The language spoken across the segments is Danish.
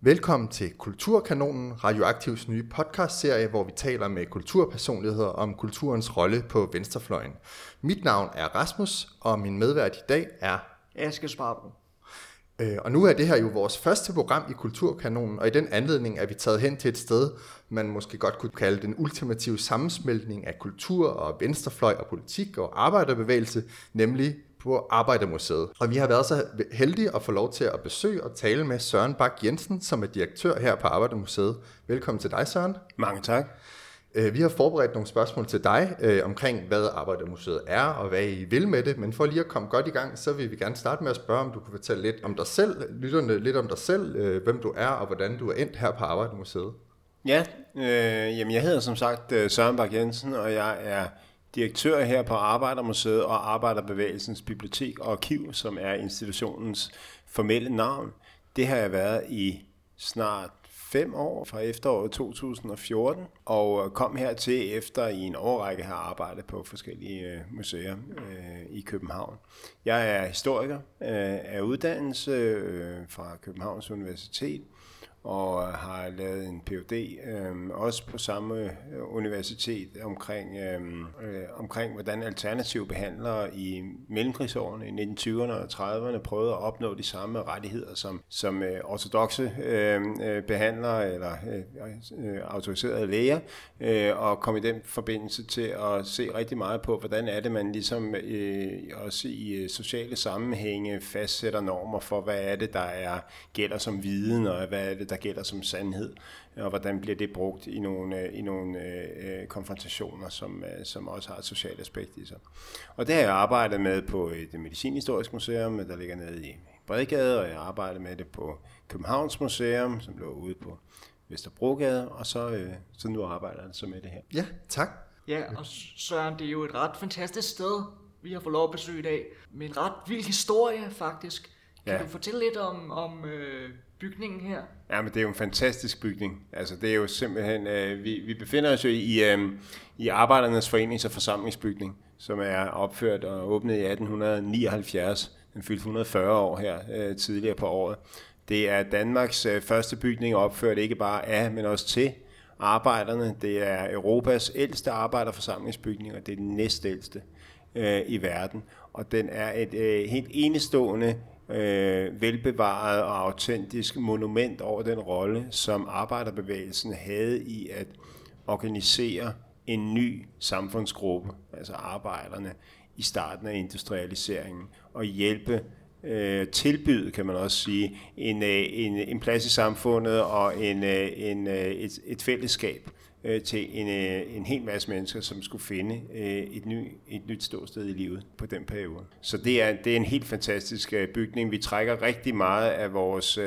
Velkommen til Kulturkanonen, Radioaktivs nye podcastserie, hvor vi taler med kulturpersonligheder om kulturens rolle på venstrefløjen. Mit navn er Rasmus, og min medvært i dag er Asges Barben. Og nu er det her jo vores første program i Kulturkanonen, og i den anledning er vi taget hen til et sted, man måske godt kunne kalde den ultimative sammensmeltning af kultur og venstrefløj og politik og arbejderbevægelse, nemlig på Arbejdermuseet. Og vi har været så heldige at få lov til at besøge og tale med Søren Bak Jensen, som er direktør her på Arbejdermuseet. Velkommen til dig, Søren. Mange tak. Vi har forberedt nogle spørgsmål til dig omkring, hvad Arbejdermuseet er og hvad I vil med det. Men for lige at komme godt i gang, så vil vi gerne starte med at spørge, om du kan fortælle lidt om dig selv, lytterne lidt om dig selv, hvem du er og hvordan du er endt her på Arbejdermuseet. Ja, jamen jeg hedder som sagt Søren Bak Jensen, og jeg er direktør her på Arbejdermuseet og Arbejderbevægelsens Bibliotek og Arkiv, som er institutionens formelle navn. Det har jeg været i snart 5 år, fra efteråret 2014, og kom hertil efter i en årrække har arbejdet på forskellige museer i København. Jeg er historiker af uddannelse fra Københavns Universitet, og har lavet en PhD, også på samme universitet omkring hvordan alternative behandlere i mellemkrigsårene, i 1920'erne og 30'erne, prøvede at opnå de samme rettigheder som ortodokse behandlere eller autoriserede læger, og kom i den forbindelse til at se rigtig meget på, hvordan er det, man ligesom også i sociale sammenhænge fastsætter normer for, hvad er det, der gælder som viden, og hvad er det, der gælder som sandhed, og hvordan bliver det brugt i nogle konfrontationer, som også har et socialt aspekt i sig. Og det har jeg arbejdet med på det Medicinhistoriske Museum, der ligger nede i Bredegade, og jeg arbejder med det på Københavns Museum, som lå ude på Vesterbrogade, og så nu arbejder jeg så med det her. Ja, tak. Ja, og Søren, det er jo et ret fantastisk sted, vi har fået lov at besøge i dag, med en ret vild historie faktisk. Kan du fortælle lidt om bygningen her? Ja, men det er jo en fantastisk bygning. Altså, det er jo simpelthen, vi befinder os jo i Arbejdernes Forenings- og Forsamlingsbygning, som er opført og åbnet i 1879. Den fyldte 140 år her tidligere på året. Det er Danmarks første bygning, opført ikke bare af, men også til arbejderne. Det er Europas ældste arbejderforsamlingsbygning, og det er den næstældste i verden. Og den er et helt enestående, velbevaret og autentisk monument over den rolle, som arbejderbevægelsen havde i at organisere en ny samfundsgruppe, altså arbejderne, i starten af industrialiseringen, og hjælpe, tilbyde, kan man også sige, en plads i samfundet og et fællesskab til en hel masse mennesker, som skulle finde et nyt ståsted i livet på den periode. Så det er en helt fantastisk bygning. Vi trækker rigtig meget af vores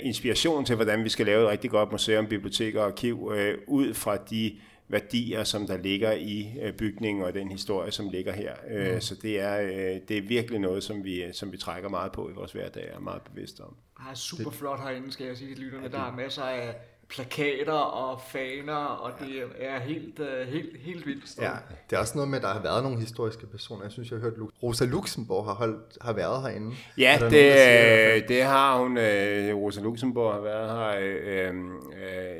inspiration til, hvordan vi skal lave et rigtig godt museum, bibliotek og arkiv, ud fra de værdier, som der ligger i bygningen og den historie, som ligger her. Så det er virkelig noget, som vi trækker meget på i vores hverdag og er meget bevidste om. Ah, super flot herinde, skal jeg sige til lytterne. Der er masser af plakater og faner, og det er helt vildt sted. Ja, det er også noget med, at der har været nogle historiske personer. Jeg synes, jeg har hørt Rosa Luxemburg har været herinde. Ja, det har hun. Rosa Luxemburg har været her.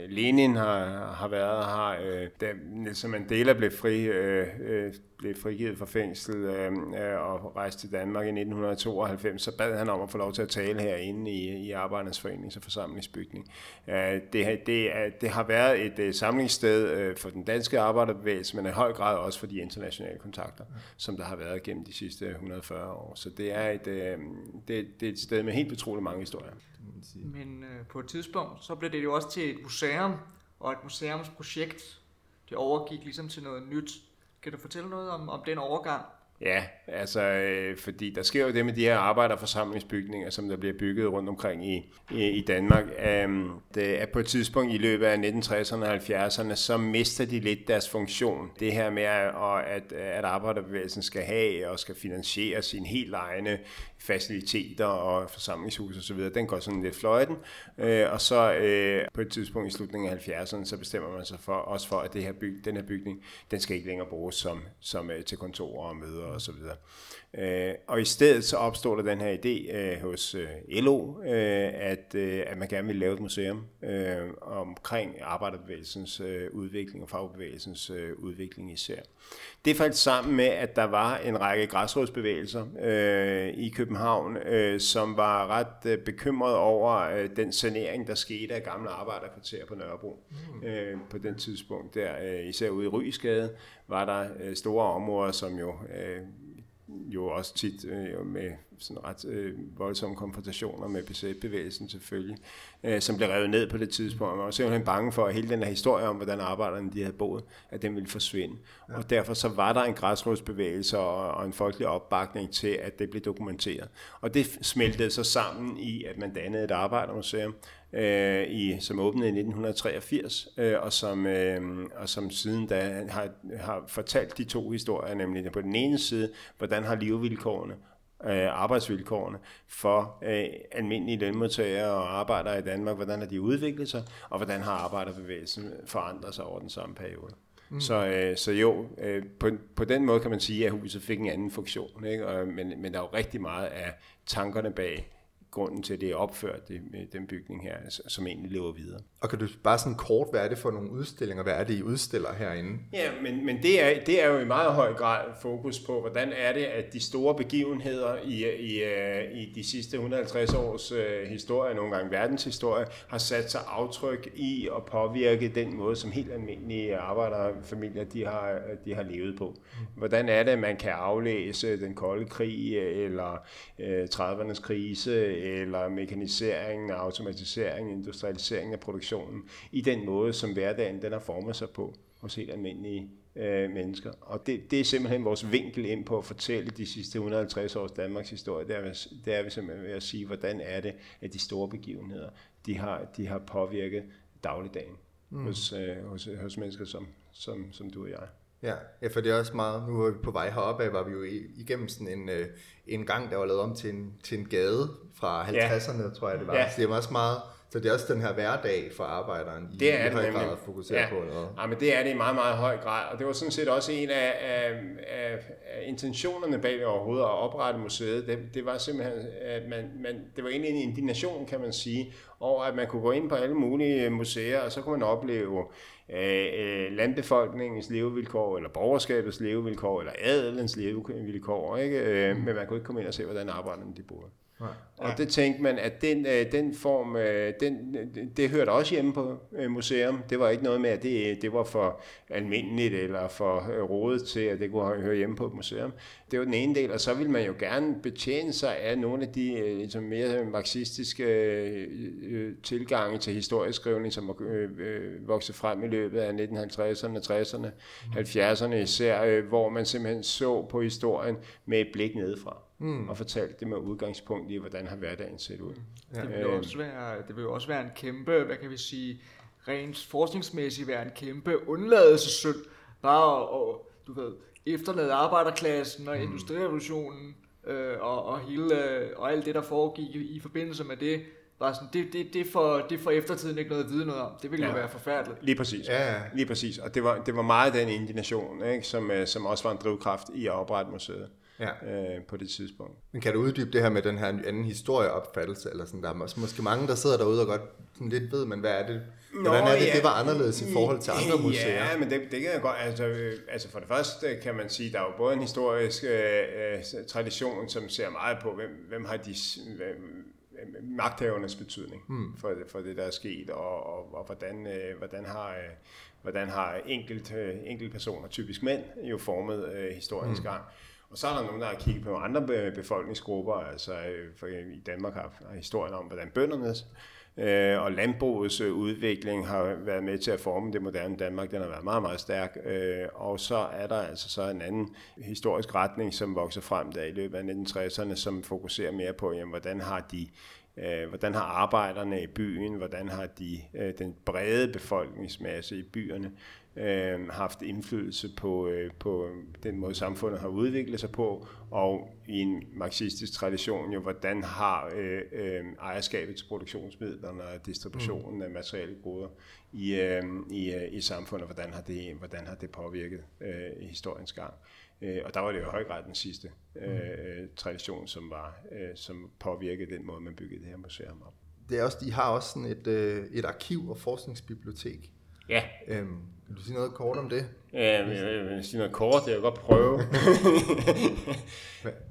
Lenin har været her. Da Niels Mandela blev frigivet fra fængsel og rejste til Danmark i 1992, så bad han om at få lov til at tale herinde i Arbejdernes Forenings- og Forsamlingsbygning. Det har været et samlingssted for den danske arbejderbevægelse, men i høj grad også for de internationale kontakter, som der har været gennem de sidste 140 år. Så det er et sted med helt utroligt mange historier. Men på et tidspunkt, så blev det jo også til et museum, og et museumsprojekt, det overgik ligesom til noget nyt. Kan du fortælle noget om den overgang? Ja, altså fordi der sker jo det med de her arbejderforsamlingsbygninger, som der bliver bygget rundt omkring i Danmark. Det er på et tidspunkt i løbet af 1960'erne og 70'erne, så mister de lidt deres funktion. Det her med, at arbejderbevægelsen skal have og skal finansiere sine helt egne faciliteter og forsamlingshus og så videre, den går sådan lidt fløjten. Og så på et tidspunkt i slutningen af 70'erne, så bestemmer man sig for, at det her den her bygning, den skal ikke længere bruges som til kontorer og møder og så videre. Og i stedet så opstår der den her idé hos LO, at man gerne vil lave et museum omkring arbejderbevægelsens udvikling og fagbevægelsens udvikling især. Det faldt sammen med, at der var en række græsrodsbevægelser i København, som var ret bekymret over den sanering, der skete af gamle arbejderkvarterer på Nørrebro. På den tidspunkt der, især ude i Rygesgade, var der store områder, som jo også tit med sådan ret voldsomme konfrontationer med BZ-bevægelsen selvfølgelig, som blev revet ned på det tidspunkt. Man var simpelthen bange for, at hele den her historie om, hvordan arbejderne de havde boet, at den ville forsvinde. Ja. Og derfor så var der en græsrodsbevægelse og en folkelig opbakning til, at det blev dokumenteret. Og det smeltede så sammen i, at man dannede et arbejdermuseum, som åbnede i 1983, og som siden da har fortalt de to historier, nemlig på den ene side, hvordan har levevilkårene, arbejdsvilkårene for almindelige lønmodtagere og arbejdere i Danmark, hvordan har de udviklet sig, og hvordan har arbejderbevægelsen forandret sig over den samme periode. Mm. Så på den måde kan man sige, at huset fik en anden funktion, ikke? Men der er jo rigtig meget af tankerne bag grunden til, at det er opført, den bygning her, som egentlig lever videre. Og kan du bare sådan kort, hvad er det for nogle udstillinger? Hvad er det, I udstiller herinde? Ja, men det er jo i meget høj grad fokus på, hvordan er det, at de store begivenheder i de sidste 150 års historie, nogle gange verdenshistorie, har sat sig aftryk i og påvirket den måde, som helt almindelige arbejderfamilier, de har levet på. Hvordan er det, man kan aflæse den kolde krig, eller 30'ernes krise, eller mekaniseringen, automatiseringen, industrialiseringen af produktionen, i den måde, som hverdagen den har formet sig på hos helt almindelige mennesker. Og det er simpelthen vores vinkel ind på at fortælle de sidste 150 års Danmarks historie. Det er vi simpelthen ved at sige, hvordan er det, at de store begivenheder, de har påvirket dagligdagen hos mennesker som du og jeg. Ja, for det er også meget, nu var vi på vej heroppe af, var vi jo igennem sådan en gang, der var lavet om til en gade fra 50'erne, tror jeg det var. Ja. Så det er også meget, så det er også den her hverdag for arbejderen i høj grad at fokusere på noget. Ja, men det er det i meget, meget høj grad, og det var sådan set også en af intentionerne bag overhovedet at oprette museet. Det var simpelthen, at det var egentlig en indignation, kan man sige, over at man kunne gå ind på alle mulige museer, og så kunne man opleve landbefolkningens levevilkår, eller borgerskabets levevilkår, eller adelens levevilkår, ikke? Men man kunne ikke komme ind og se, hvordan arbejderne de boede. Ja. Og det tænkte man, at den form, det hørte også hjemme på museum. Det var ikke noget med, at det var for almindeligt eller for rodet til, at det kunne høre hjemme på et museum. Det var den ene del, og så ville man jo gerne betjene sig af nogle af de ligesom mere marxistiske tilgange til historieskrivning, som voksede frem i løbet af 1950'erne, 60'erne, 70'erne især, hvor man simpelthen så på historien med et blik nedefra. Og fortalte det med udgangspunkt i, hvordan har hverdagen set ud. Ja. Det vil jo også være en kæmpe, hvad kan vi sige, rent forskningsmæssigt være en kæmpe undladelsessynd, bare og du ved, efterlade arbejderklassen og industrirevolutionen og hele og alt det, der foregik i forbindelse med det. Sådan, det får eftertiden ikke noget at vide noget om. Det ville jo være forfærdeligt. Lige præcis. Ja. Lige præcis. Og det var meget den indignation, ikke, som også var en drivkraft i at oprette museet. Ja. På det tidspunkt. Men kan du uddybe det her med den her anden historieopfattelse eller sådan, der er måske mange, der sidder derude og godt lidt ved, men hvad er det? Hvordan er det? Ja. Det var anderledes i forhold til andre museer. Ja, men det kan jeg godt. Altså for det første kan man sige, der er jo både en historisk tradition, som ser meget på, hvem har de magthavernes betydning for det, der er sket, og hvordan har enkelte personer, typisk mænd, jo formet historiens gang. Og så er der nogen, der har kigget på nogle andre befolkningsgrupper, altså for i Danmark har historien om, hvordan bøndernes og landbrugets udvikling har været med til at forme det moderne Danmark, den har været meget, meget stærk, og så er der altså så en anden historisk retning, som vokser frem der i løbet af 1960'erne, som fokuserer mere på, jamen, hvordan har arbejderne i byen, hvordan har den brede befolkningsmasse i byerne haft indflydelse på den måde, samfundet har udviklet sig på, og i en marxistisk tradition jo, hvordan har ejerskabet til produktionsmidlerne og distributionen af materielle goder i samfundet, hvordan har det påvirket historiens gang. Og der var det jo i høj grad den sidste tradition, som påvirkede den måde, man byggede det her museum op. Det er også, de har også sådan et arkiv og forskningsbibliotek. Ja. Kan du sige noget kort om det? Ja, jeg vil sige noget kort, jeg vil godt prøve.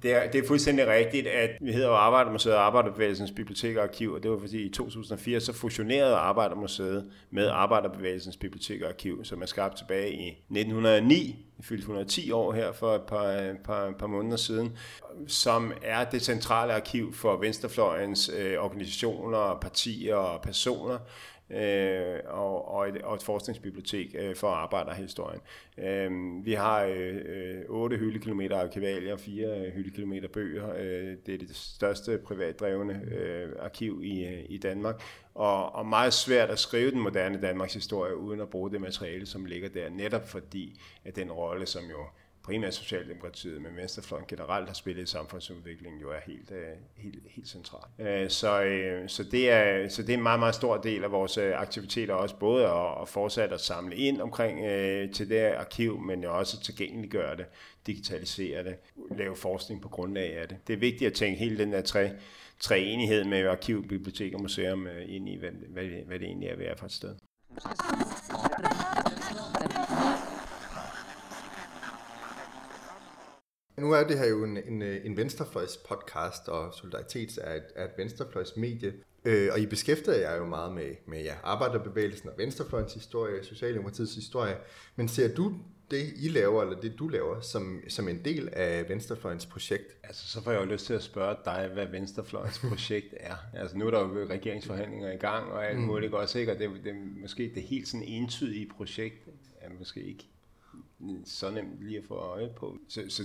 Det er fuldstændig rigtigt, at vi hedder jo Arbejdermuseet og Arbejderbevægelsens Bibliotek og Arkiv, og det var fordi i 2004 så fusionerede Arbejdermuseet med Arbejderbevægelsens Bibliotek og Arkiv, som er skabt tilbage i 1909, fyldt 110 år her for et par måneder siden, som er det centrale arkiv for venstrefløjens organisationer, partier og personer, og et forskningsbibliotek for arbejderhistorien. Vi har 8 hyldekilometer arkivalier, 4 hyldekilometer bøger. Det er det største privatdrevne arkiv i Danmark. Og meget svært at skrive den moderne Danmarks historie uden at bruge det materiale, som ligger der, netop fordi at den rolle, som jo primært Socialdemokratiet, men venstrefløjen generelt har spillet i samfundsudviklingen, jo er helt central. Så det er en meget, meget stor del af vores aktiviteter, også både at fortsætte at samle ind omkring til det arkiv, men jo også tilgængeliggøre det, digitalisere det, lave forskning på grundlag af det. Det er vigtigt at tænke hele den der treenighed med arkiv, bibliotek og museum ind i, hvad det egentlig er ved at få et sted. Nu er det her jo en venstrefløjspodcast, og Solidaritet er et venstrefløjsmedie. Og I beskæftiger jer jo meget med arbejderbevægelsen og venstrefløjens historie, Socialdemokratiets historie. Men ser du det, I laver, eller det, du laver, som en del af venstrefløjens projekt? Altså, så får jeg jo lyst til at spørge dig, hvad venstrefløjens projekt er. Altså, nu er der jo regeringsforhandlinger i gang, og alt muligt også, ikke? Og det er måske det helt sådan entydige projekt, er måske ikke så nemt lige at få øje på. Så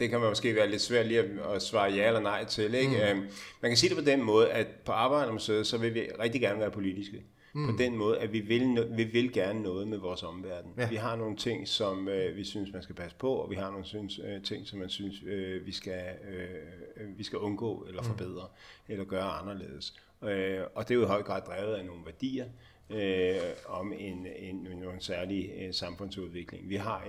det kan måske være lidt svært lige at svare ja eller nej til, ikke? Man kan sige det på den måde, at på Arbejdermuseet, så vil vi rigtig gerne være politiske. På den måde, at vi vil gerne noget med vores omverden. Ja. Vi har nogle ting, som vi synes, man skal passe på, og vi har nogle ting, som man synes, vi skal undgå, eller forbedre, eller gøre anderledes. Og det er jo i høj grad drevet af nogle værdier, om en særlig samfundsudvikling. Vi har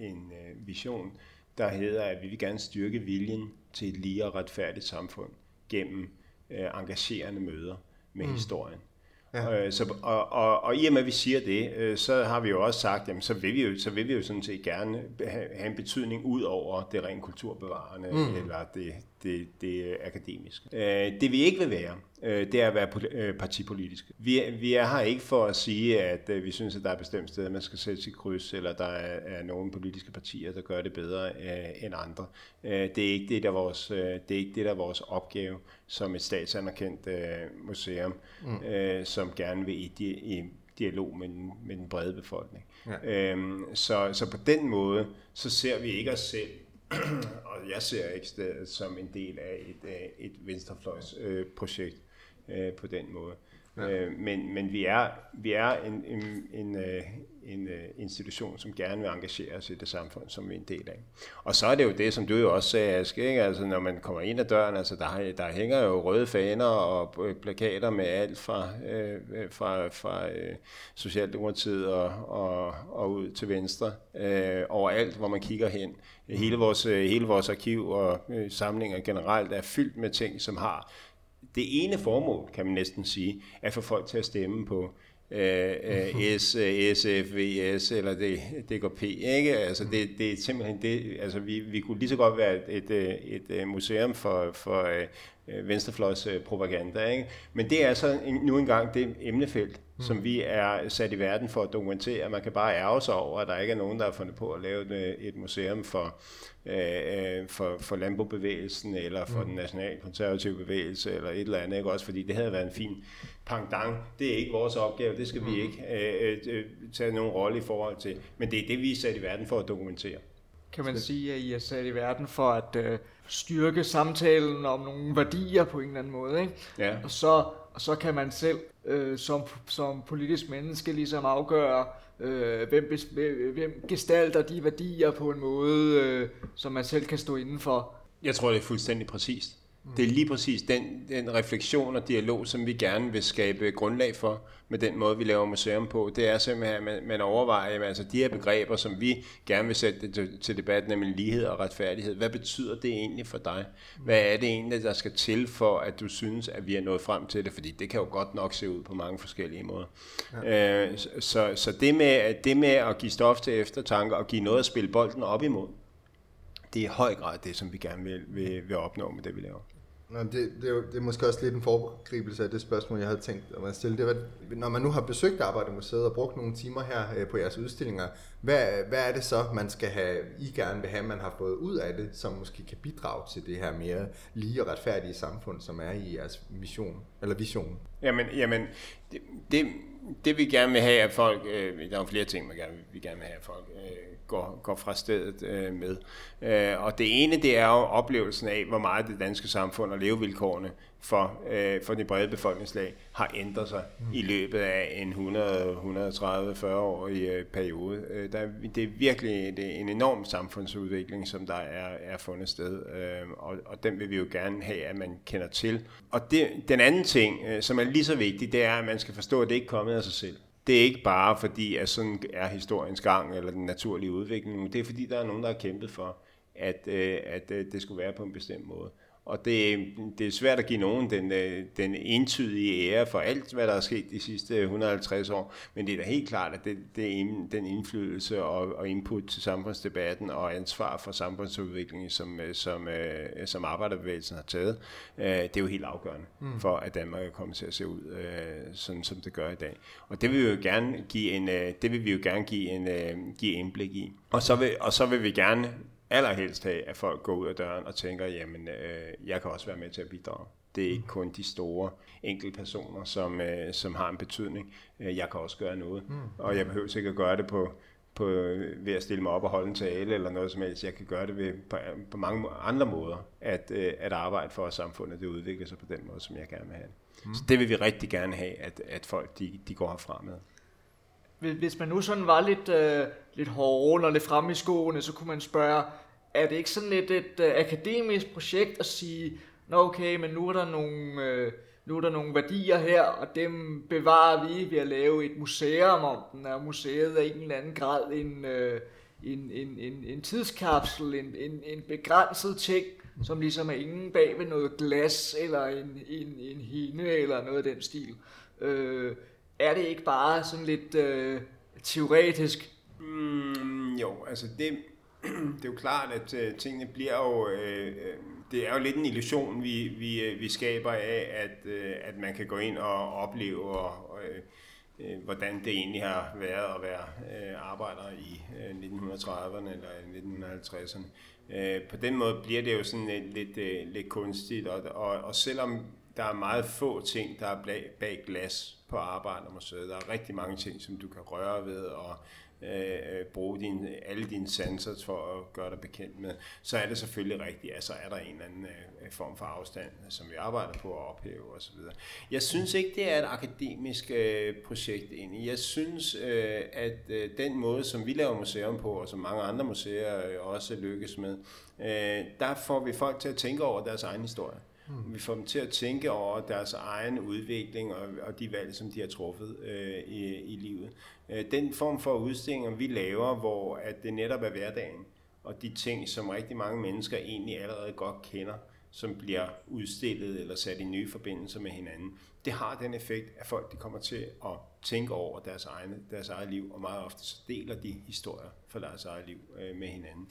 en vision, der hedder, at vi vil gerne styrke viljen til et lige og retfærdigt samfund gennem engagerende møder med historien. Ja. Så i og med, at vi siger det, så har vi jo også sagt, jamen, så vil vi jo sådan set gerne have en betydning ud over det rent kulturbevarende, eller det akademiske. Det vi ikke vil være, det er at være partipolitiske. Vi er her ikke for at sige, at vi synes, at der er bestemt steder, man skal sætte sit kryds, eller der er nogle politiske partier, der gør det bedre end andre. Det er ikke det, der er vores opgave som et statsanerkendt museum, som gerne vil i dialog med den brede befolkning. Ja. Så på den måde, så ser vi ikke os selv, og jeg ser ikke stedet som en del af et venstrefløjsprojekt på den måde. Ja. Men vi er en institution, som gerne vil engagere os i det samfund, som vi er en del af. Og så er det jo det, som du jo også sagde, Aske, ikke? Altså, når man kommer ind ad døren, altså, der hænger jo røde faner og plakater med alt fra Socialdemokratiet og ud til venstre, overalt, hvor man kigger hen. Hele vores arkiv og samlinger generelt er fyldt med ting, som har det ene formål, kan man næsten sige, at få folk til at stemme på SFVS eller DKP, ikke? Altså det er simpelthen det. Altså vi kunne lige så godt være et museum for venstrefløjspropaganda, ikke? Men det er så nu engang det emnefelt, som vi er sat i verden for at dokumentere. Man kan bare ærge sig over, at der ikke er nogen, der har fundet på at lave et museum for landbobevægelsen, eller for den nationalkonservative bevægelse, eller et eller andet, ikke? Også fordi det havde været en fin pendant. Det er ikke vores opgave, det skal vi ikke tage nogen rolle i forhold til. Men det er det, vi er sat i verden for at dokumentere. Kan man sige, at I er sat i verden for at styrke samtalen om nogle værdier på en eller anden måde, ikke? Ja. Og så kan man selv som politisk menneske ligesom afgøre, hvem gestalter de værdier på en måde, som man selv kan stå indenfor. Jeg tror, det er fuldstændig præcist. Det er lige præcis den refleksion og dialog, som vi gerne vil skabe grundlag for med den måde, vi laver museum på. Det er simpelthen, at man overvejer, jamen, altså de her begreber, som vi gerne vil sætte til debat, nemlig lighed og retfærdighed. Hvad betyder det egentlig for dig? Hvad er det egentlig, der skal til for, at du synes, at vi er nået frem til det? Fordi det kan jo godt nok se ud på mange forskellige måder. Ja. Så det med at give stof til eftertanke og give noget at spille bolden op imod, det er i høj grad det, som vi gerne vil opnå med det, vi laver. Nå, det er måske også lidt en foregribelse af det spørgsmål, jeg havde tænkt at stille. Det var, når man nu har besøgt Arbejdermuseet og brugt nogle timer her på jeres udstillinger, hvad er det så, man skal have, I gerne vil have, man har fået ud af det, som måske kan bidrage til det her mere lige og retfærdige samfund, som er i jeres mission, eller vision? Jamen det vi gerne vil have, at folk, der er flere ting, vi gerne vil have, at folk går fra stedet med. Og det ene, det er jo oplevelsen af, hvor meget det danske samfund og levevilkårene for den brede befolkningslag har ændret sig i løbet af en 130-40-årig periode. Det er virkelig en enorm samfundsudvikling, som der er fundet sted, og den vil vi jo gerne have, at man kender til. Og den anden ting, som er lige så vigtig, det er, at man skal forstå, at det ikke er kommet af sig selv. Det er ikke bare fordi, at sådan er historiens gang eller den naturlige udvikling. Det er fordi, der er nogen, der har kæmpet for, at det skulle være på en bestemt måde. Og det er svært at give nogen den entydige ære for alt, hvad der er sket de sidste 150 år. Men det er da helt klart, at den indflydelse og input til samfundsdebatten og ansvar for samfundsudviklingen, som arbejderbevægelsen har taget, det er jo helt afgørende for, at Danmark er kommet til at se ud, sådan som det gør i dag. Og det vil vi jo gerne give indblik i. Og så vil vi gerne allerhelst have, at folk går ud af døren og tænker, jamen, jeg kan også være med til at bidrage. Det er ikke kun de store enkeltpersoner, som har en betydning. Jeg kan også gøre noget, og jeg behøver sikkert at gøre det ved at stille mig op og holde en tale eller noget som helst. Jeg kan gøre det på mange andre måder, at arbejde for, at samfundet det udvikler sig på den måde, som jeg gerne vil have det. Så det vil vi rigtig gerne have, at folk de går herfra med. Hvis man nu sådan var lidt hårdere og lidt fremme i skoene, så kunne man spørge, er det ikke sådan lidt et akademisk projekt at sige, nå okay, men nu er der nogle værdier her, og dem bevarer vi ved at lave et museum om den, og museet er i en eller anden grad en tidskapsel, en begrænset ting, som ligesom er inde bag ved noget glas, eller en hinde, eller noget af den stil. Er det ikke bare sådan lidt teoretisk? Jo, altså det er jo klart, at tingene bliver jo... det er jo lidt en illusion, vi skaber af, at man kan gå ind og opleve, hvordan det egentlig har været at være arbejder i 1930'erne eller 1950'erne. På den måde bliver det jo sådan lidt kunstigt, og selvom der er meget få ting, der er bag glas på Arbejdermuseet. Der er rigtig mange ting, som du kan røre ved og bruge alle dine sensorer for at gøre dig bekendt med. Så er det selvfølgelig rigtigt, altså er der en eller anden form for afstand, som vi arbejder på at ophæve osv. Jeg synes ikke, det er et akademisk projekt egentlig. Jeg synes, at den måde, som vi laver museum på, og som mange andre museer også lykkes med, der får vi folk til at tænke over deres egen historie. Vi får dem til at tænke over deres egen udvikling og de valg, som de har truffet i livet. Den form for udstillinger, vi laver, hvor at det netop er hverdagen, og de ting, som rigtig mange mennesker egentlig allerede godt kender, som bliver udstillet eller sat i nye forbindelser med hinanden, det har den effekt, at folk de kommer til at tænke over deres eget liv, og meget ofte så deler de historier fra deres eget liv med hinanden.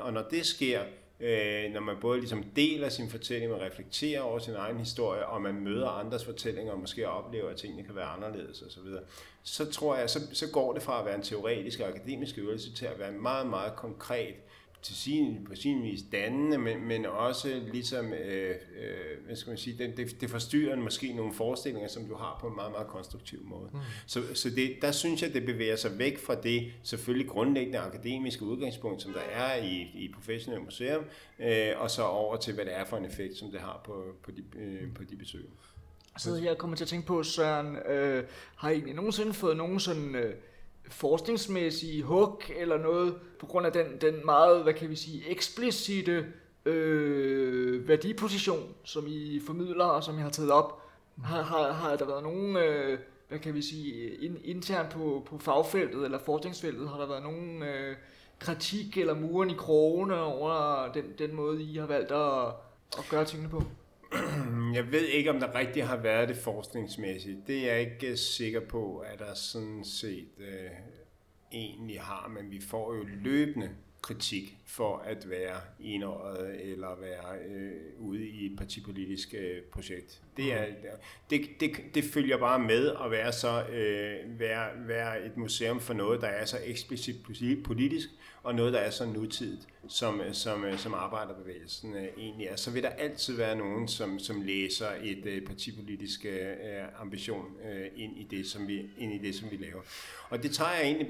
Og når det sker, når man både ligesom deler sin fortælling, man reflekterer over sin egen historie, og man møder andres fortællinger, og måske oplever, at tingene kan være anderledes osv., så tror jeg, så går det fra at være en teoretisk og akademisk øvelse til at være meget, meget konkret, på sin vis dannende, men også ligesom, hvad skal man sige, det forstyrrer måske nogle forestillinger, som du har på en meget, meget konstruktiv måde. Mm. Så det, der synes jeg, det bevæger sig væk fra det selvfølgelig grundlæggende akademiske udgangspunkt, som der er i professionelle museum, og så over til, hvad det er for en effekt, som det har på de besøg. Så jeg kommer til at tænke på, Søren, har I egentlig nogensinde fået nogen sådan... forskningsmæssige hug eller noget, på grund af den meget, hvad kan vi sige, eksplicite værdiposition, som I formidler og som I har taget op. Har der været nogen, hvad kan vi sige, internt på fagfeltet eller forskningsfeltet, har der været nogen kritik eller muren i krogene over den måde, I har valgt at gøre tingene på? Jeg ved ikke, om der rigtig har været det forskningsmæssigt. Det er jeg ikke sikker på, at der sådan set egentlig har, men vi får jo løbende kritik for at være enøjet eller være ude i et partipolitisk projekt. Det følger bare med at være så være et museum for noget, der er så eksplicit politisk, og noget, der er så nutidigt, som arbejderbevægelsen egentlig er. Så vil der altid være nogen, som læser et partipolitisk ambition ind i det, som vi laver. Og det tager jeg egentlig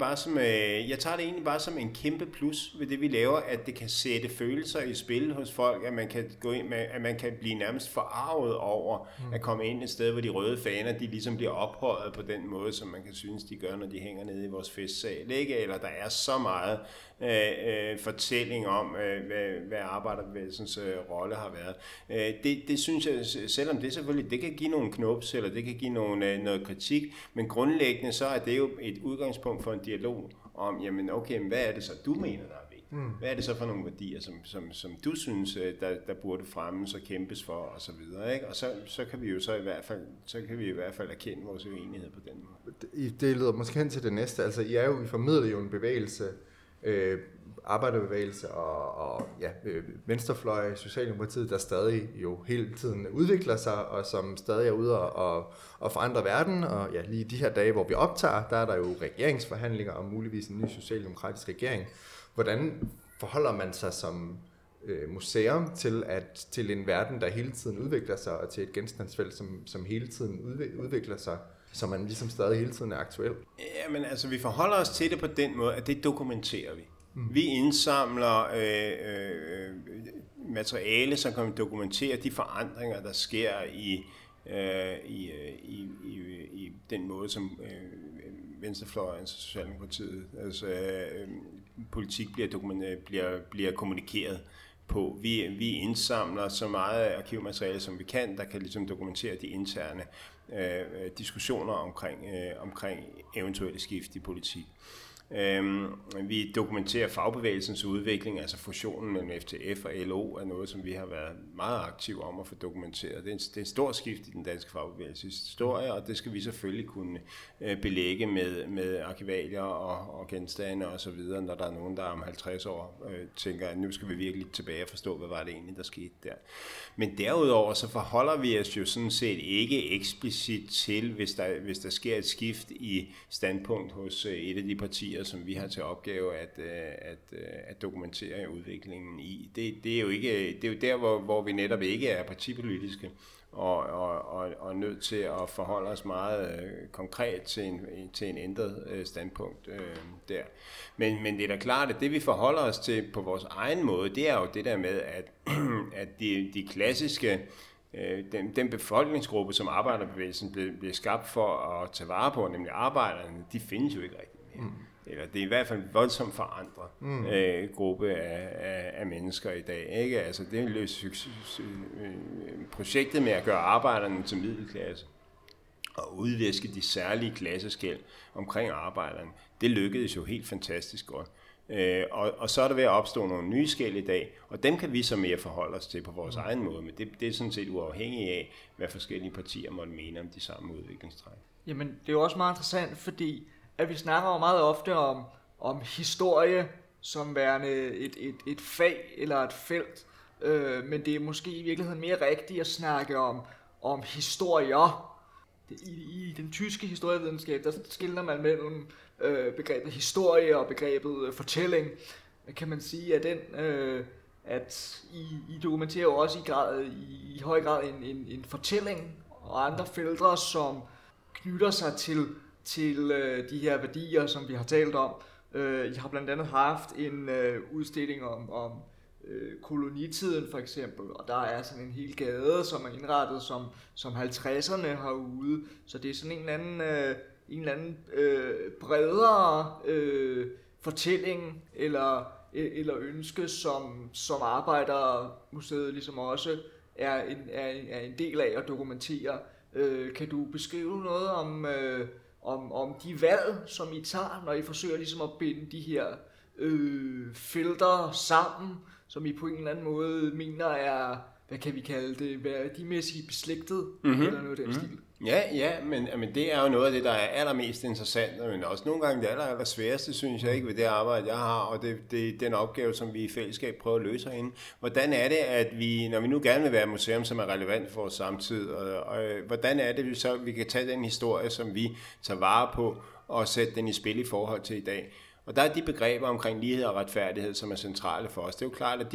bare som en kæmpe plus ved det, vi laver, at det kan sætte følelser i spil hos folk, at man kan gå ind med, at man kan blive nærmest forarvet over at komme ind et sted, hvor de røde faner, de ligesom bliver ophøjet på den måde, som man kan synes, de gør, når de hænger nede i vores festsal, ikke? Eller der er så meget fortælling om, hvad arbejderbevægelsens rolle har været. Det synes jeg, selvom det selvfølgelig, det kan give nogle knops, eller det kan give noget kritik, men grundlæggende så er det jo et udgangspunkt for en dialog om, jamen okay, men hvad er det så, du mener, der er vigtigt? Hvad er det så for nogle værdier, som du synes, der burde fremmes og kæmpes for, og så videre, ikke? Og så kan vi jo så i hvert fald, erkende vores uenighed på den måde. Det leder måske hen til det næste. Altså, I formidler jo en bevægelse, arbejderbevægelse og venstrefløj, Socialdemokratiet, der stadig jo hele tiden udvikler sig, og som stadig er ude og forandre verden. Og ja, lige de her dage, hvor vi optager, der er der jo regeringsforhandlinger og muligvis en ny socialdemokratisk regering. Hvordan forholder man sig som museum til en verden, der hele tiden udvikler sig, og til et genstandsfelt, som hele tiden udvikler sig, så man ligesom stadig hele tiden er aktuel? Jamen altså, vi forholder os til det på den måde, at det dokumenterer vi. Vi indsamler materiale, som kan dokumentere de forandringer, der sker i den måde, som venstrefløjen og Socialdemokratiet, altså politik bliver kommunikeret på. Vi indsamler så meget arkivmateriale, som vi kan, der kan ligesom dokumentere de interne diskussioner omkring eventuelle skift i politik. Vi dokumenterer fagbevægelsens udvikling, altså fusionen mellem FTF og LO er noget, som vi har været meget aktive om at få dokumenteret. Det er en stor skift i den danske fagbevægelses historie, og det skal vi selvfølgelig kunne belægge med arkivalier og genstande og så videre, når der er nogen, der om 50 år tænker, at nu skal vi virkelig tilbage og forstå, hvad var det egentlig, der skete der. Men derudover så forholder vi os jo sådan set ikke eksplicit til, hvis der sker et skift i standpunkt hos et af de partier, som vi har til opgave at dokumentere udviklingen i. Det er jo ikke, det er jo der, hvor vi netop ikke er partipolitiske og nødt til at forholde os meget konkret til en ændret standpunkt der. Men det er da klart, at det vi forholder os til på vores egen måde, det er jo det der med, at de klassiske den befolkningsgruppe, som arbejderbevægelsen blev skabt for at tage vare på, nemlig arbejderne, de findes jo ikke rigtigt mere. Eller det er i hvert fald voldsomt forandret gruppe af mennesker i dag, ikke? Altså det er projektet med at gøre arbejderne til middelklasse og udviske de særlige klasseskel omkring arbejderne, det lykkedes jo helt fantastisk godt. Og så er der ved at opstå nogle nye skel i dag, og dem kan vi så mere forholde os til på vores egen måde, men det er sådan set uafhængigt af, hvad forskellige partier måtte mene om de samme udviklingstræk. Jamen det er jo også meget interessant, fordi at vi snakker jo meget ofte om historie som værende et fag eller et felt, men det er måske i virkeligheden mere rigtigt at snakke om historier. I den tyske historievidenskab, der skiller man mellem begrebet historie og begrebet fortælling. Kan man sige, at at I dokumenterer jo også i høj grad en fortælling og andre felter, som knytter sig til de her værdier, som vi har talt om. I har blandt andet haft en udstilling om kolonitiden for eksempel, og der er sådan en hel gade, som er indrettet som 50'erne herude, så det er sådan en eller anden bredere fortælling eller ønske, som Arbejdermuseet ligesom også er en del af at dokumentere. Kan du beskrive noget om de valg, som I tager, når I forsøger ligesom at binde de her felter sammen, som I på en eller anden måde mener er, hvad kan vi kalde det, værdimæssigt beslægtet, eller noget af den stil? Ja, men det er jo noget af det, der er allermest interessant, men også nogle gange det allersværeste, synes jeg, ikke, ved det arbejde, jeg har, og det er den opgave, som vi i fællesskab prøver at løse herinde. Hvordan er det, at vi, når vi nu gerne vil være et museum, som er relevant for vores samtid, og hvordan er det, så vi kan tage den historie, som vi tager vare på, og sætte den i spil i forhold til i dag? Og der er de begreber omkring lighed og retfærdighed, som er centrale for os. Det er jo klart, at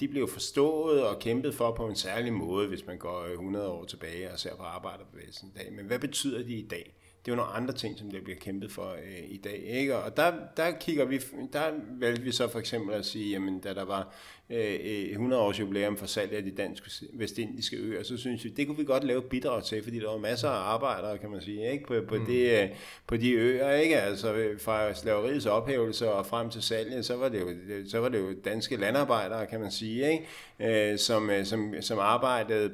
de blev forstået og kæmpet for på en særlig måde, hvis man går 100 år tilbage og ser på arbejderbevægelsen i dag. Men hvad betyder de i dag? Det er jo nogle andre ting, som der bliver kæmpet for i dag, ikke? Og der valgte vi så for eksempel at sige, jamen da der var 100 års jubilæum for salg af de danske vestindiske øer, så synes vi, det kunne vi godt lave bidrag til, fordi der var masser af arbejdere, kan man sige, ikke? På de øer, ikke? Altså fra slaveriets ophævelse og frem til salget, så var det jo danske landarbejdere, kan man sige, ikke? Som arbejdede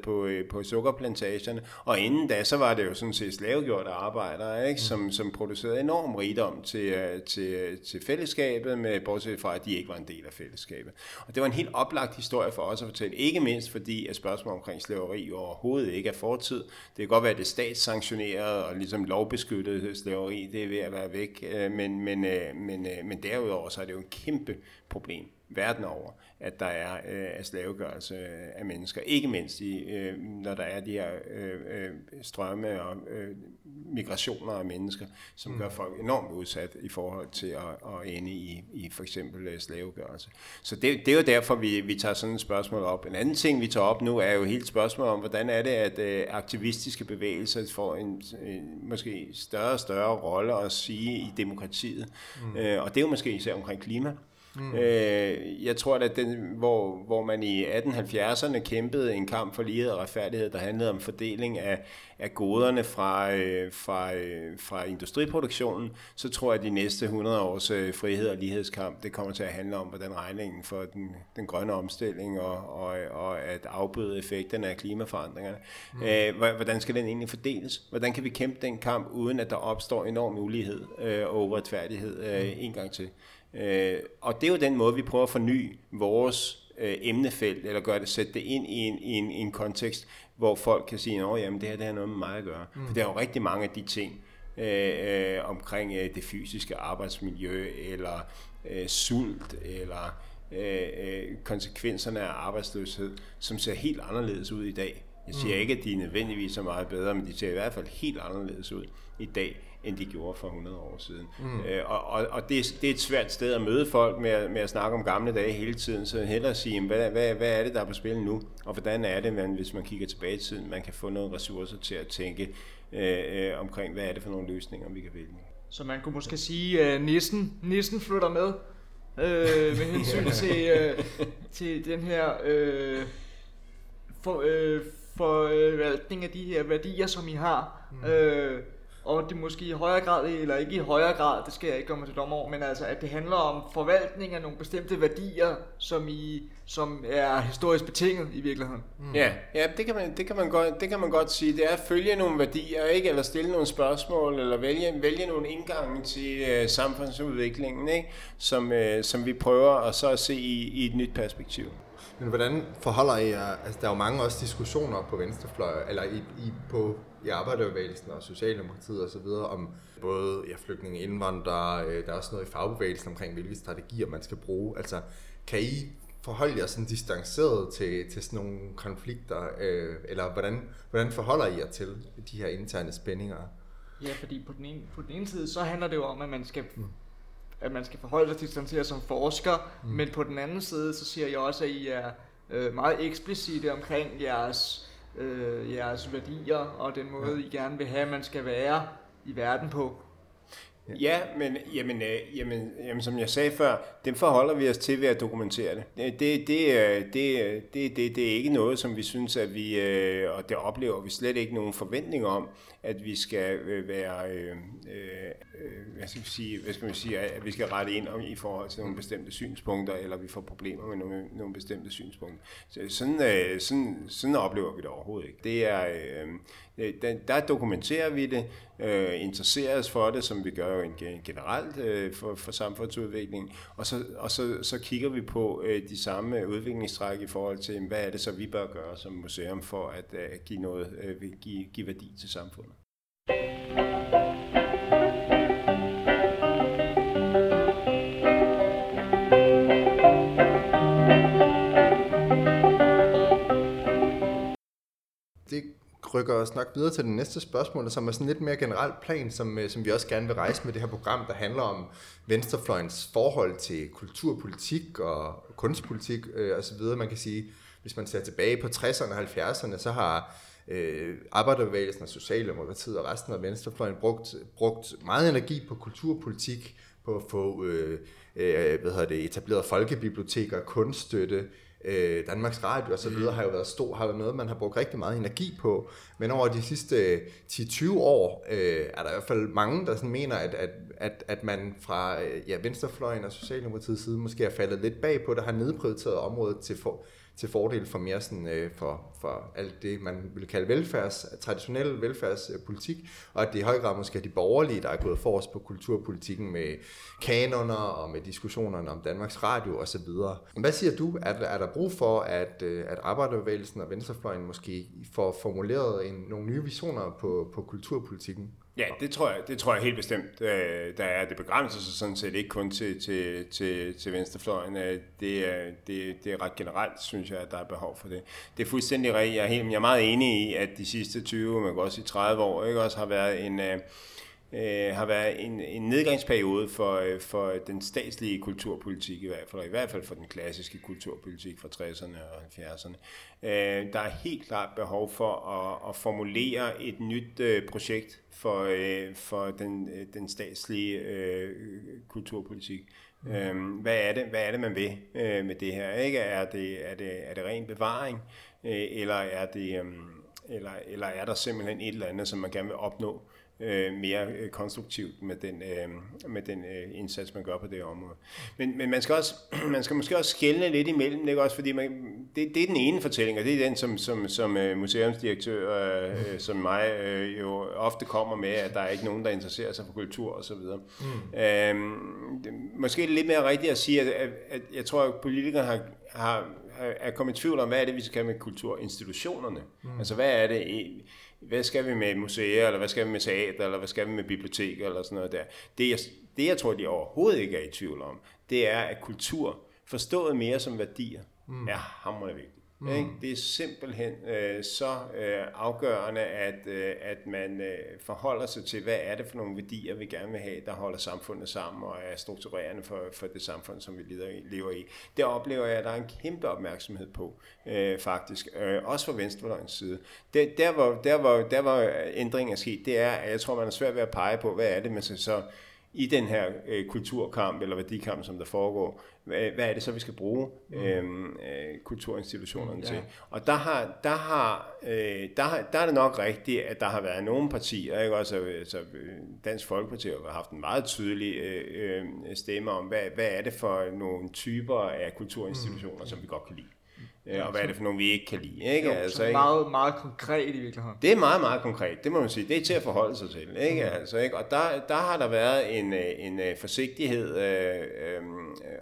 på sukkerplantagerne, og inden da, så var det jo sådan set slavegjorte arbejder, ikke? Som producerede enorm rigdom til fællesskabet, med, bortset fra, at de ikke var en del af fællesskabet. Og det var en helt oplagt historie for os at fortælle, ikke mindst fordi, at spørgsmål omkring slaveri overhovedet ikke er fortid. Det kan godt være, at det statssanktionerede og ligesom lovbeskyttede slaveri, det er ved at være væk, men derudover så er det jo en kæmpe problem verden over, at der er slavegørelse af mennesker. Ikke mindst når der er de her strømme og migrationer af mennesker, som gør folk enormt udsat i forhold til at ende i for eksempel slavegørelse. Så det er jo derfor, vi tager sådan et spørgsmål op. En anden ting, vi tager op nu, er jo helt spørgsmål om, hvordan er det, at aktivistiske bevægelser får en måske større og større rolle at sige i demokratiet. Og det er jo måske især omkring klima. Jeg tror, at hvor man i 1870'erne kæmpede en kamp for lighed og retfærdighed, der handlede om fordeling af goderne fra industriproduktionen, så tror jeg, at de næste 100 års frihed- og lighedskamp, det kommer til at handle om, hvordan regningen for den grønne omstilling og at afbøde effekterne af klimaforandringerne, hvordan skal den egentlig fordeles? Hvordan kan vi kæmpe den kamp, uden at der opstår enorm ulighed og uretfærdighed en gang til? Og det er jo den måde, vi prøver at forny vores emnefelt, eller sætte det ind i en kontekst, hvor folk kan sige, at det har noget med mig at gøre. For der er jo rigtig mange af de ting omkring det fysiske arbejdsmiljø, eller sult, eller konsekvenserne af arbejdsløshed, som ser helt anderledes ud i dag. Jeg siger ikke, at de nødvendigvis er meget bedre, men de ser i hvert fald helt anderledes ud i dag, end de gjorde for 100 år siden. Og det er et svært sted at møde folk med at snakke om gamle dage hele tiden, så hellere sige, hvad er det, der er på spil nu, og hvordan er det, hvis man kigger tilbage i tiden, man kan få nogle ressourcer til at tænke omkring, hvad er det for nogle løsninger, vi kan vælge. Så man kunne måske sige, at nissen flytter med, med hensyn til den her forvaltning af de her værdier, som I har, og det måske i højere grad, eller ikke i højere grad, det skal jeg ikke komme til dommer over, men altså, at det handler om forvaltning af nogle bestemte værdier, som er historisk betinget i virkeligheden. Ja, det kan man godt sige. Det er at følge nogle værdier, ikke? Eller stille nogle spørgsmål, eller vælge nogle indgange til samfundsudviklingen, ikke? Som vi prøver at se i et nyt perspektiv. Men hvordan forholder I jer? Altså, der er jo mange også diskussioner på venstrefløjen, eller i Arbejderbevægelsen og Socialdemokratiet og så videre, om både flygtninge, indvandrere, der er også noget i fagbevægelsen omkring, hvilke strategier man skal bruge. Altså, kan I forholde jer sådan distanceret til sådan nogle konflikter? Eller hvordan forholder I jer til de her interne spændinger? Ja, fordi på den ene side, så handler det jo om, at man skal... at man skal forholde sig distanceret som forsker, men på den anden side, så siger jeg også, at I er meget eksplicite omkring jeres værdier og den måde, I gerne vil have, at man skal være i verden på. Ja, men jamen, som jeg sagde før, dem forholder vi os til ved at dokumentere det. Det er ikke noget, som vi synes, at vi, og det oplever vi slet ikke nogen forventning om, at vi skal være, hvad skal man sige, at vi skal rette ind i forhold til nogle bestemte synspunkter, eller vi får problemer med nogle bestemte synspunkter. Sådan oplever vi det overhovedet ikke. Det er... Der dokumenterer vi det, interesserer os for det, som vi gør jo generelt for samfundsudviklingen, og så kigger vi på de samme udviklingstræk i forhold til, hvad er det så, vi bør gøre som museum for at give noget, give værdi til samfundet. Rykker og snakker videre til det næste spørgsmål, som er sådan lidt mere generelt plan, som vi også gerne vil rejse med det her program, der handler om venstrefløjens forhold til kulturpolitik og kunstpolitik osv. Man kan sige, hvis man ser tilbage på 60'erne og 70'erne, så har Arbejderbevægelsen og Socialdemokratiet og resten af venstrefløjen brugt meget energi på kulturpolitik, på at få etableret folkebiblioteker, kunststøtte, Danmarks Radio og så videre har jo været stor, har været noget, man har brugt rigtig meget energi på, men over de sidste 10-20 år er der i hvert fald mange, der sådan mener, at man fra venstrefløjen og Socialdemokratiets side måske er faldet lidt bagpå, der har nedprioriteret området til fordel for mere sådan, for alt det, man vil kalde traditionel velfærdspolitik, og at det i høj grad måske er de borgerlige, der er gået forrest på kulturpolitikken med kanoner og med diskussionerne om Danmarks Radio osv. Hvad siger du? Er der brug for, at Arbejderbevægelsen og venstrefløjen måske får formuleret nogle nye visioner på kulturpolitikken? Ja, det tror jeg helt bestemt. Der er det begrænset, så sådan set ikke kun til venstrefløjen. Det er ret generelt, synes jeg, at der er behov for det. Det er fuldstændig rigtigt. Jeg er meget enig i, at de sidste 20, man kan også sige 30 år, ikke, også har været en nedgangsperiode for den statslige kulturpolitik, i hvert fald for den klassiske kulturpolitik fra 60'erne og 70'erne. Der er helt klart behov for at formulere et nyt projekt for den statslige kulturpolitik. Hvad er det, man vil med det her? Ikke? Er det ren bevaring, eller er det eller er der simpelthen et eller andet, som man gerne vil opnå mere konstruktivt med den indsats, man gør på det område. Men man skal måske også skelne lidt imellem, det er også, fordi det er den ene fortælling, og det er den, som museumsdirektør som mig jo ofte kommer med, at der er ikke nogen, der interesserer sig for kultur og så videre. Måske er det lidt mere rigtigt at sige, at jeg tror, at politikerne er kommet i tvivl om, hvad er det, vi skal med kulturinstitutionerne? Altså, hvad skal vi med museer, eller hvad skal vi med teater, eller hvad skal vi med biblioteker, eller sådan noget der. Det jeg tror, de overhovedet ikke er i tvivl om, det er, at kultur, forstået mere som værdier, er hamrende vigtigt. Ikke? Det er simpelthen så afgørende, at man forholder sig til, hvad er det for nogle værdier, vi gerne vil have, der holder samfundet sammen og er strukturerende for det samfund, som vi lever i. Der oplever jeg, at der er en kæmpe opmærksomhed på, faktisk. Også fra venstrefløjens side. Der, hvor ændringen er sket, det er, at jeg tror, man er svært ved at pege på, hvad er det, man skal så i den her kulturkamp eller værdikamp, som der foregår, hvad er det så, vi skal bruge kulturinstitutionerne til? Og der er det nok rigtigt, at der har været nogle partier, ikke? Også, så Dansk Folkeparti har haft en meget tydelig stemme om, hvad er det for nogle typer af kulturinstitutioner, som vi godt kan lide. og hvad er det for nogle, vi ikke kan lide. Ikke? Jo, altså, det er meget, meget konkret i virkeligheden. Det er meget, meget konkret, det må man sige. Det er til at forholde sig til. Ikke? Mm. Altså, ikke? Og der har der været en forsigtighed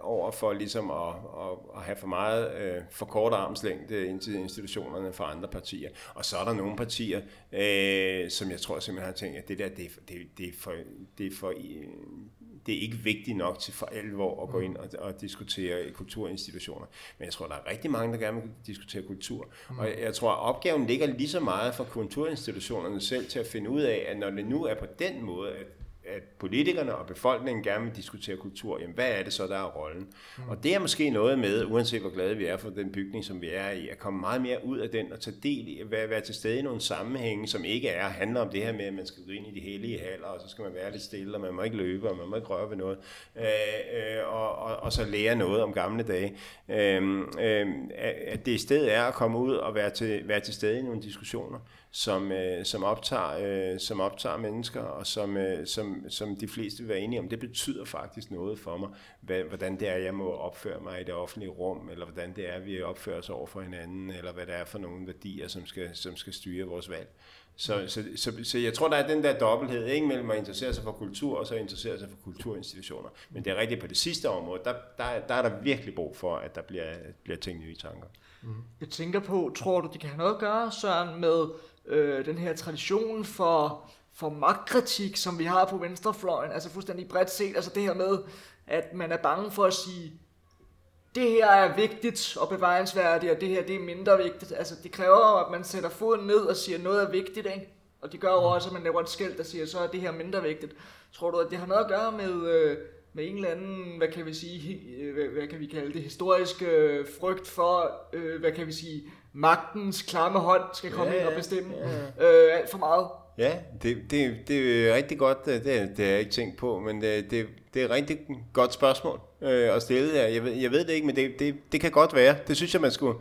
over for ligesom at have for meget for kort armslængde ind til institutionerne fra andre partier. Og så er der nogle partier, som jeg tror simpelthen har tænkt, at det der, det er ikke vigtigt nok til for alvor at gå ind og diskutere kulturinstitutioner. Men jeg tror, der er rigtig mange, der gerne vil diskutere kultur. Og jeg tror, at opgaven ligger lige så meget for kulturinstitutionerne selv til at finde ud af, at når det nu er på den måde, at politikerne og befolkningen gerne vil diskutere kultur, jamen hvad er det så, der er rollen? Og det er måske noget med, uanset hvor glade vi er for den bygning, som vi er i, at komme meget mere ud af den og tage del i, være til stede i nogle sammenhænge, som ikke handler om det her med, at man skal gå ind i de hellige haller, og så skal man være lidt stille, og man må ikke løbe, og man må ikke røre ved noget, og så lære noget om gamle dage. At det i stedet er at komme ud og være til stede i nogle diskussioner, som optager mennesker, og som de fleste vil være enige om. Det betyder faktisk noget for mig, hvordan det er, jeg må opføre mig i det offentlige rum, eller hvordan det er, vi opfører os over for hinanden, eller hvad der er for nogle værdier, som skal styre vores valg. Så jeg tror, der er den der dobbelthed, ikke, mellem at interessere sig for kultur, og så interessere sig for kulturinstitutioner. Men det er rigtigt, på det sidste område, der er der virkelig brug for, at der bliver tænkt nye tanker. Jeg tænker på, tror du, det kan have noget at gøre, Søren, med den her tradition for magtkritik, som vi har på venstrefløjen, altså fuldstændig bredt set, altså det her med, at man er bange for at sige, det her er vigtigt og bevaringsværdigt, og det her, det er mindre vigtigt. Altså det kræver jo, at man sætter foden ned og siger, noget er vigtigt, ikke? Og det gør jo også, at man laver et skel, der siger, så er det her mindre vigtigt. Tror du, at det har noget at gøre med en eller anden, hvad kan vi kalde det, historiske frygt for, hvad kan vi sige, magtens klamme hånd skal komme ind og bestemme alt for meget? Ja, det er rigtig godt, det har jeg ikke tænkt på, men det er et rigtig godt spørgsmål at stille her. Jeg ved det ikke, men det kan godt være. Det synes jeg, man skulle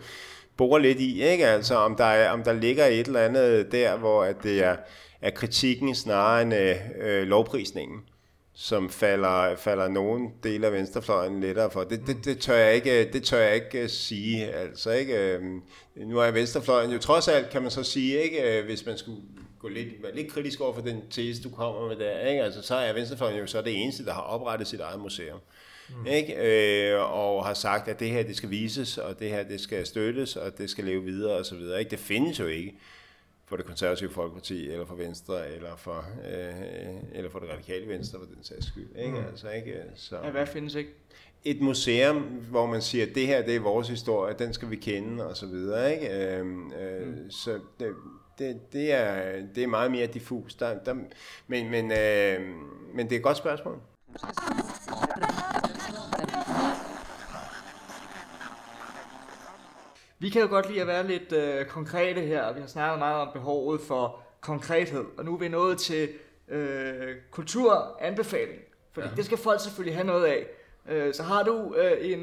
bore lidt i, ikke? Altså, om der ligger et eller andet der, hvor at det er kritikken snarere end lovprisningen, som falder nogen dele af venstrefløjen lettere for. Det tør jeg ikke sige, altså, ikke? Nu er venstrefløjen jo trods alt, kan man så sige, ikke, hvis man skulle lidt kritisk over for den tese, du kommer med der, ikke? Altså, så er venstrefløjen jo så det eneste, der har oprettet sit eget museum. Ikke? Og har sagt, at det her, det skal vises, og det her, det skal støttes, og det skal leve videre, og så videre. Ikke? Det findes jo ikke for det konservative Folkeparti, eller for Venstre, eller for det radikale Venstre, for den sags skyld. Ikke? Altså, ikke? Så. Ja, hvad findes ikke? Et museum, hvor man siger, at det her, det er vores historie, den skal vi kende, og så videre. Ikke? Så det er meget mere diffus, men det er et godt spørgsmål. Vi kan jo godt lide at være lidt konkrete her, og vi har snakket meget om behovet for konkrethed, og nu er vi nået til kulturanbefaling, fordi det skal folk selvfølgelig have noget af. Så har du et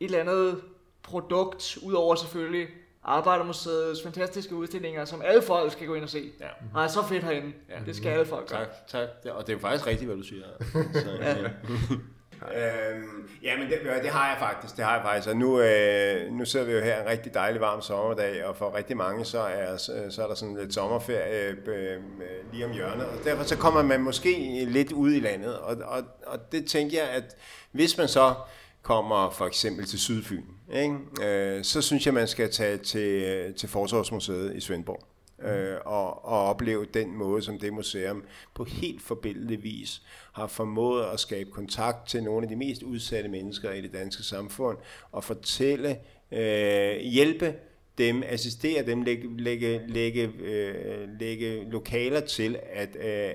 eller andet produkt, udover selvfølgelig Arbejdermuseets fantastiske udstillinger, som alle folk skal gå ind og se. Ja. Ej, så fedt herinde. Ja. Det skal alle folk gøre. Tak. Og det er jo faktisk rigtigt, hvad du siger. Så, ja, men det har jeg faktisk. Og nu sidder vi jo her en rigtig dejlig varm sommerdag, og for rigtig mange så er der sådan lidt sommerferie lige om hjørnet. Og derfor så kommer man måske lidt ud i landet, og det tænker jeg, at hvis man så kommer for eksempel til Sydfyn, ikke? Så synes jeg, man skal tage til Forsvarsmuseet i Svendborg og opleve den måde, som det museum på helt forbilledlig vis har formået at skabe kontakt til nogle af de mest udsatte mennesker i det danske samfund og fortælle, hjælpe dem, assistere dem, lægge lokaler til,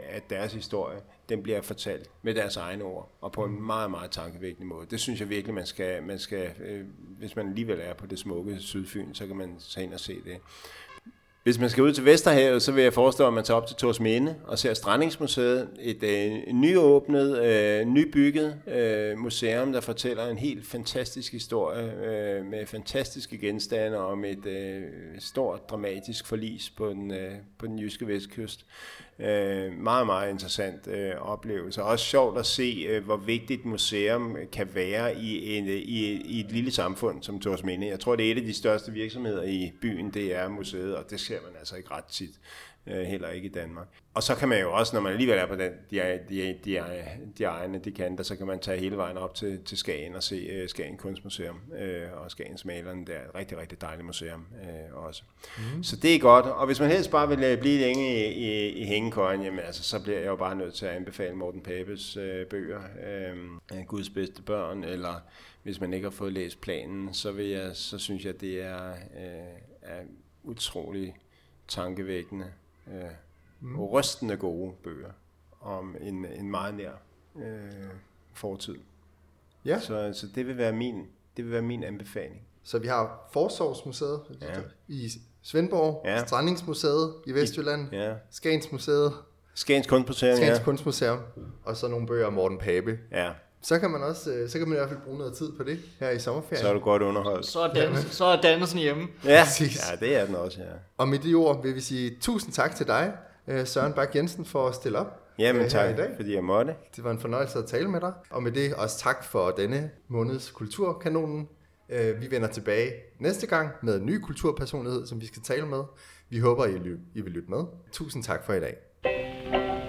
at deres historie, den bliver fortalt med deres egne ord, og på en meget, meget tankevækkende måde. Det synes jeg virkelig, man skal hvis man alligevel er på det smukke Sydfyn, så kan man tage ind og se det. Hvis man skal ud til Vesterhavet, så vil jeg forestå, at man tager op til Torsminde og ser Strandingsmuseet, et nyåbnet, nybygget museum, der fortæller en helt fantastisk historie med fantastiske genstande om et stort dramatisk forlis på den jyske vestkyst. Meget, meget interessant oplevelse. Også sjovt at se, hvor vigtigt museum kan være i et lille samfund som Torsminde. Jeg tror, det er et af de største virksomheder i byen, det er museet, og det ser man altså ikke ret tit, heller ikke i Danmark. Og så kan man jo også, når man alligevel er på den, de egne, de kanter, så kan man tage hele vejen op til Skagen og se Skagen Kunstmuseum og Skagens Malerne. Det er et rigtig, rigtig dejligt museum også. Mm. Så det er godt. Og hvis man helst bare vil blive længe i hængekøjen, jamen altså, så bliver jeg jo bare nødt til at anbefale Morten Papes bøger, Guds bedste børn, eller hvis man ikke har fået læst planen, så synes jeg, det er utrolig tankevækkende og rystende gode bøger om en meget nær fortid. Ja. Så det vil være min anbefaling. Så vi har Forsvarsmuseet i Svendborg, Strandingsmuseet i Vestjylland, Skagens Kunstmuseum og så nogle bøger af Morten Pape. Ja. Så kan man i hvert fald bruge noget tid på det her i sommerferien. Så er du godt underholdt. Så er dannelsen hjemme. Ja, ja, det er den også, ja. Og med de ord vil vi sige tusind tak til dig, Søren Bak Jensen, for at stille op. Jamen tak, fordi jeg måtte. Det var en fornøjelse at tale med dig. Og med det også tak for denne måneds Kulturkanonen. Vi vender tilbage næste gang med en ny kulturpersonlighed, som vi skal tale med. Vi håber, I vil lytte med. Tusind tak for i dag.